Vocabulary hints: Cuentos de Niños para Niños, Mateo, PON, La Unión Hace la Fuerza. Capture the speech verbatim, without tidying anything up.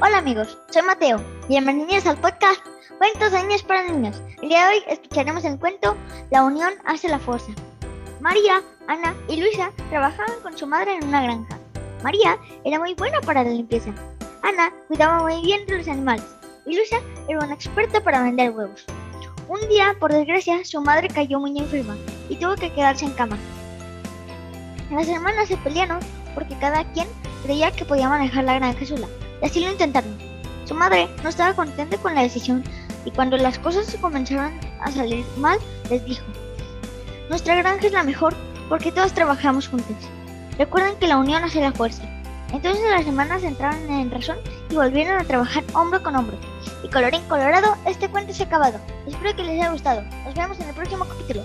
Hola amigos, soy Mateo. Bienvenidos al podcast Cuentos de Niños para Niños. El día de hoy escucharemos el cuento La Unión Hace la Fuerza. María, Ana y Luisa trabajaban con su madre en una granja. María era muy buena para la limpieza. Ana cuidaba muy bien de los animales y Luisa era una experta para vender huevos. Un día, por desgracia, su madre cayó muy enferma y tuvo que quedarse en cama. Las hermanas se pelearon porque cada quien creía que podía manejar la granja sola. Y así lo intentaron. Su madre no estaba contenta con la decisión y cuando las cosas se comenzaron a salir mal, les dijo: nuestra granja es la mejor porque todas trabajamos juntas. Recuerden que la unión hace la fuerza. Entonces las hermanas entraron en razón y volvieron a trabajar hombro con hombro. Y colorín colorado, este cuento es acabado. Espero que les haya gustado. Nos vemos en el próximo capítulo.